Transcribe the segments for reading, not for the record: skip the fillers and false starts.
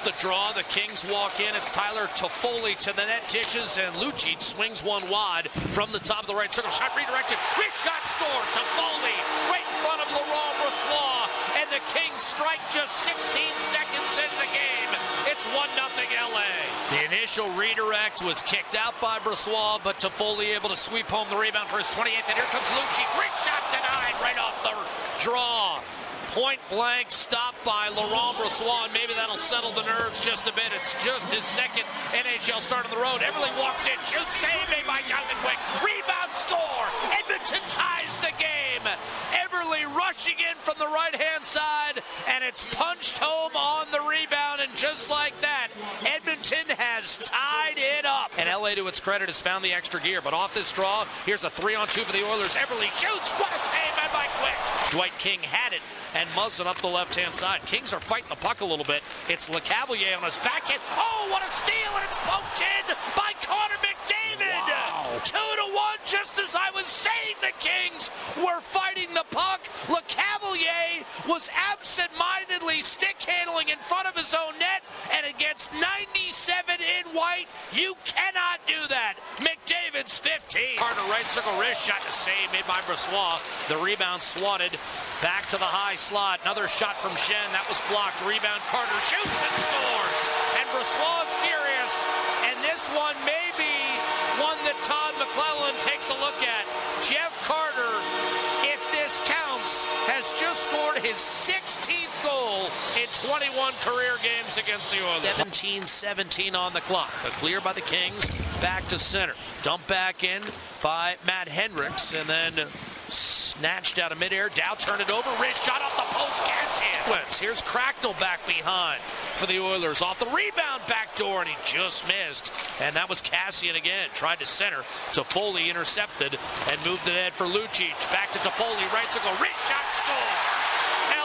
off the draw. The Kings walk in. It's Tyler Toffoli to the net, dishes, and Lucic swings one wide from the top of the right circle. Shot redirected. Quick shot scored. Toffoli right in front of Laurent Brossoit, and the Kings strike just 16 seconds into the game. It's 1-0 LA. The initial redirect was kicked out by Brossoit, but Toffoli able to sweep home the rebound for his 28th. And here comes Lucic. Quick shot denied right off the draw. Point blank stop by Laurent Brossoit, and maybe that'll settle the nerves just a bit. It's just his second NHL start on the road. Everly walks in, shoots, saved by Jonathan Quick. Rebound, score! Edmonton ties the game. Everly rushing in from the right-hand side, and it's punched home on the rebound, and just like that, Edmonton has tied it up. And LA, to its credit, has found the extra gear, but off this draw, here's a 3-on-2 for the Oilers. Everly shoots, what a save by Mike Wick. Dwight King had it, and Muzzin up the left-hand side. Kings are fighting the puck a little bit. It's LeCavalier on his backhand. Oh, what a steal, and it's poked in by Connor McDavid. Wow. 2-1, just as I was saying, the Kings were fighting the puck. LeCavalier was absent-mindedly stick-handling in front of his own net, and against 97 in white, you cannot do that. McDavid's 15. Carter, right circle, wrist shot, to save made by Brossoit. The rebound swatted back to the high slot. Another shot from Shen. That was blocked. Rebound, Carter shoots and scores. And Brossoit's furious. And this one may be one that Todd McClellan takes a look at. Jeff Carter, if this counts, has just scored his 16th goal in 21 career games against the Oilers. 17-17 on the clock. A clear by the Kings. Back to center. Dump back in by Matt Hendricks. And then snatched out of midair. Dow turned it over. Wrist shot off the post. Cassian. Here's Cracknell back behind for the Oilers. Off the rebound, back door, and he just missed. And that was Cassian again. Tried to center. Toffoli intercepted and moved it in for Lucic. Back to Toffoli. Right circle. Wrist shot, score.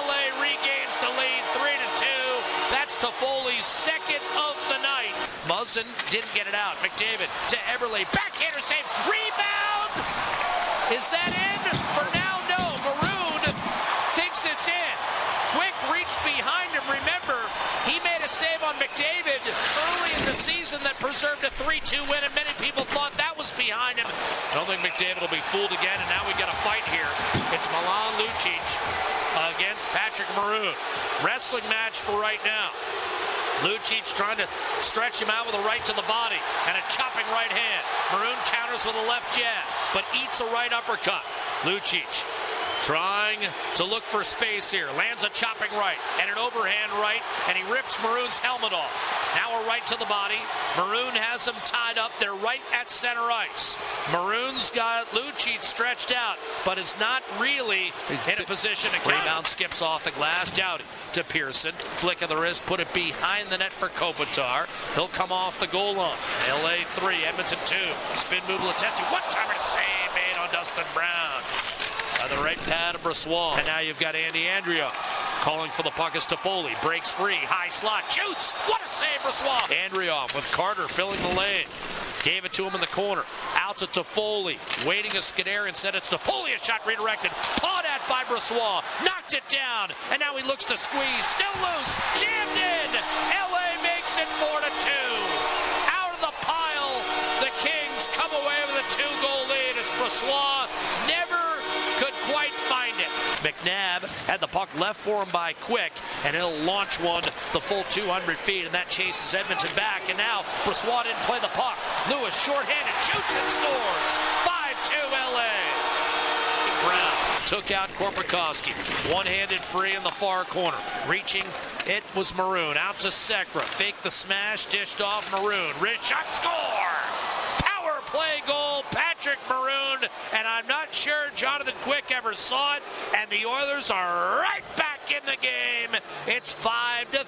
LA regains the lead 3-2. That's Toffoli's second of the night. Muzzin didn't get it out. McDavid to Eberle. Backhander save. Rebound. Is that in? For now, no. Maroon thinks it's in. Quick reached behind him. Remember, he made a save on McDavid early in the season that preserved a 3-2 win, and many people thought that was behind him. I don't think McDavid will be fooled again, and now we got a fight here. It's Milan Lucic against Patrick Maroon. Wrestling match for right now. Lucic trying to stretch him out with a right to the body and a chopping right hand. Maroon counters with a left jab, but eats a right uppercut. Lucic trying to look for space here. Lands a chopping right and an overhand right, and he rips Maroon's helmet off. Now a right to the body. Maroon has him tied up. They're right at center ice. Maroon's got Lucic stretched out, but is not really in a position to count. Rebound skips off the glass. Doughty to Pearson. Flick of the wrist. Put it behind the net for Kopitar. He'll come off the goal line. LA 3, Edmonton 2. Spin move, Letesta. One-timer to save made on Dustin Brown. The right pad of Brossoit. And now you've got Andrioff calling for the puck as Toffoli breaks free. High slot. Shoots. What a save, Brossoit. Andrioff with Carter filling the lane. Gave it to him in the corner. Out to Toffoli. Waiting a Skinner. Instead, it's Toffoli. A shot redirected. Pawed at by Brossoit. Knocked it down. And now he looks to squeeze. Still loose. Jammed in. LA makes it 4-2. Out of the pile. The Kings come away with a 2-goal lead as Brossoit never could quite find it. McNabb had the puck left for him by Quick, and he'll launch one the full 200 feet, and that chases Edmonton back. And now Brossoit didn't play the puck. Lewis shorthanded, shoots and scores. 5-2 LA. Brown took out Korpikoski. One-handed free in the far corner. Reaching, it was Maroon. Out to Sekra. Faked the smash, dished off Maroon. Rich shot, score! Power play goal, Patrick Maroon, and I'm not sure Jonathan Quick ever saw it, and the Oilers are right back in the game. It's 5-3.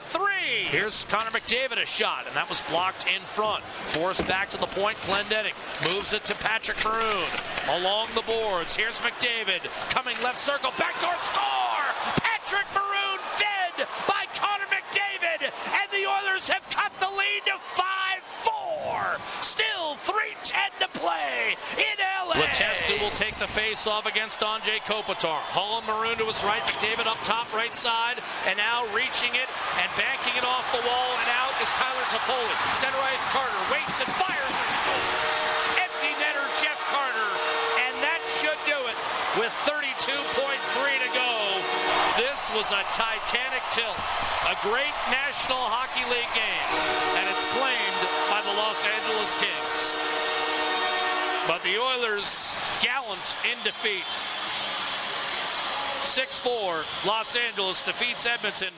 Here's Connor McDavid, a shot, and that was blocked in front. Forced back to the point, Glendinning moves it to Patrick Maroon along the boards. Here's McDavid coming left circle, backdoor score. Patrick Maroon fed by Connor McDavid, and the Oilers have cut the lead to 5-4. Still 3:10 to play in LA. Letesta will take the face-off against Andre Kopitar. Holland, Maroon to his right, McDavid up top right side, and now reaching it and banking it off the wall and out. Toffoli. Center ice Carter waits and fires and scores. Empty netter Jeff Carter, and that should do it with 32.3 to go. This was a titanic tilt, a great National Hockey League game, and it's claimed by the Los Angeles Kings. But the Oilers gallant in defeat. 6-4, Los Angeles defeats Edmonton.